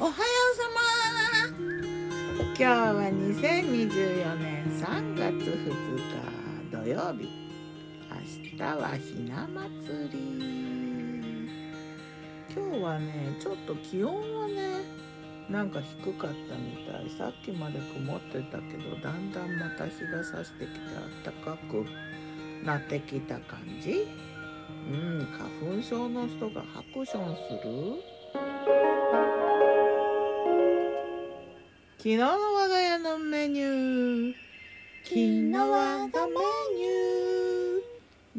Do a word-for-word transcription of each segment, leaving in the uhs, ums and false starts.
おはようさま。今日はにせんにじゅうよねんさんがつふつか土曜日。明日はひな祭り。今日はね、ちょっと気温はね、なんか低かったみたい。さっきまで曇ってたけど、だんだんまた日が差してきて暖かくなってきた感じ。うん、花粉症の人がハクションする。昨日の我が家のメニュー。昨日我がメニ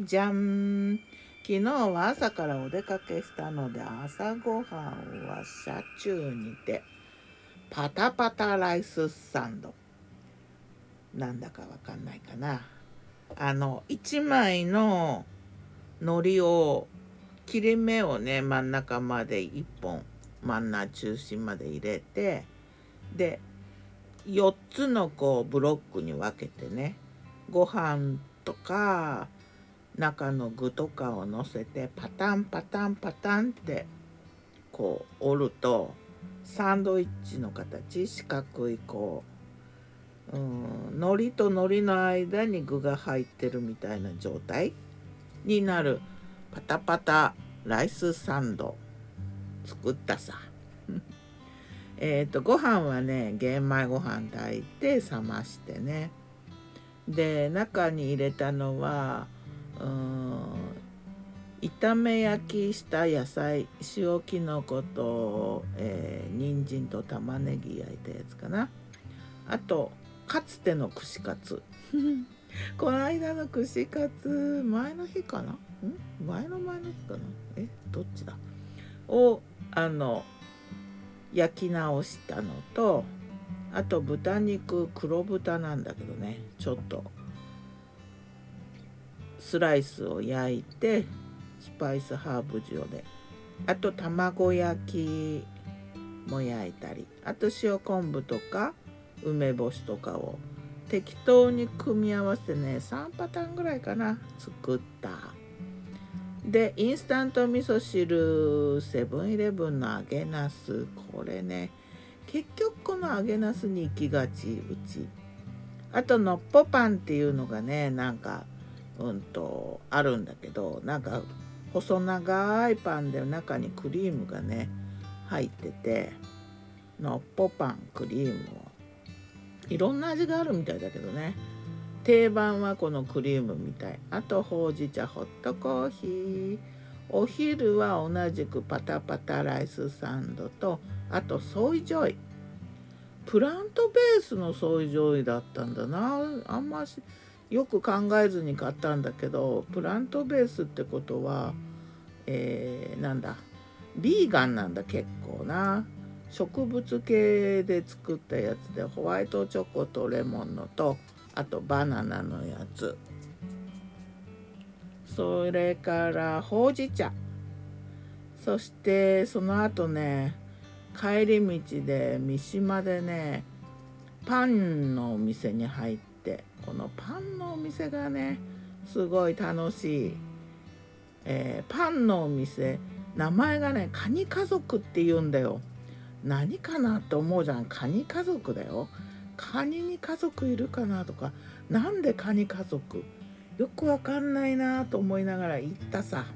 ュー。じゃん。昨日は朝からお出かけしたので、朝ごはんは車中にてパタパタライスサンド。なんだかわかんないかな。あのいちまいの海苔を切れ目をね、真ん中までいっぽん、真ん中中心まで入れて、でよっつのこうブロックに分けてね、ご飯とか中の具とかを乗せてパタンパタンパタンってこう折ると、サンドイッチの形、四角いこう、うん、海苔と海苔の間に具が入ってるみたいな状態になるパタパタライスサンド作ったさ。えっとご飯はね、玄米ご飯炊いて冷ましてね、で中に入れたのはうーん炒め焼きした野菜、塩きのこと、えー、人参と玉ねぎ焼いたやつかな。あとかつての串カツこの間の串カツ、前の日かな、ん前の前の日かな、えどっちだをあの焼き直したのと、あと豚肉、黒豚なんだけどね、ちょっとスライスを焼いてスパイスハーブ塩で、あと卵焼きも焼いたり、あと塩昆布とか梅干しとかを適当に組み合わせてね、さんパターンぐらいかな作った。でインスタント味噌汁、セブンイレブンの揚げなす、これね結局この揚げなすに行きがち、うち。あとのっぽパンっていうのがね、なんかうんとあるんだけど、なんか細長いパンで中にクリームがね入ってて、のっぽパン、クリームをいろんな味があるみたいだけどね、定番はこのクリームみたい。あとほうじ茶、ホットコーヒー。お昼は同じくパタパタライスサンドと、あとソイジョイ、プラントベースのソイジョイだったんだな。あんましよく考えずに買ったんだけど、プラントベースってことは、えー、なんだビーガンなんだ。結構な植物系で作ったやつで、ホワイトチョコとレモンのと、あとバナナのやつ、それからほうじ茶。そしてその後ね、帰り道で三島でね、パンのお店に入って、このパンのお店がねすごい楽しい、えー、パンのお店、名前がねカニ家族っていうんだよ。何かなって思うじゃん、カニ家族だよ。カニに家族いるかなとか、なんでカニ家族よくわかんないなと思いながら行ったさ。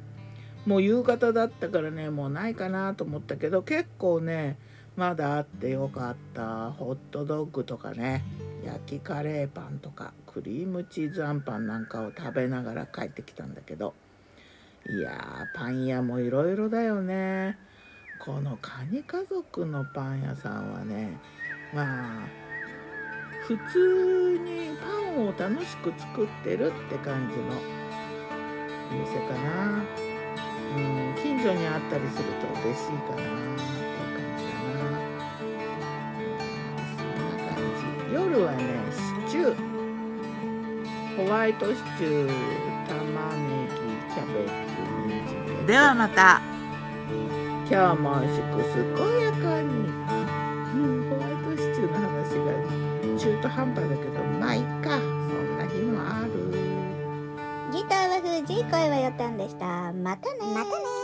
もう夕方だったからね、もうないかなと思ったけど、結構ねまだあってよかった。ホットドッグとかね、焼きカレーパンとかクリームチーズあんパンなんかを食べながら帰ってきたんだけど、いやーパン屋もいろいろだよね。このカニ家族のパン屋さんはね、まあ普通にパンを楽しく作ってるって感じのお店かな、うん、近所にあったりすると嬉しいかなって感じだな、うん、そんな感じ。夜はねシチュー、ホワイトシチュー、玉ねぎ、キャベツ、人参。ではまた。今日も美味しく健やかに、うん、ホワイトシチューの話が中途半端だけど、まあいっか、そんな日もある。ギターはフージー、声はよたんでした。またねー。またねー。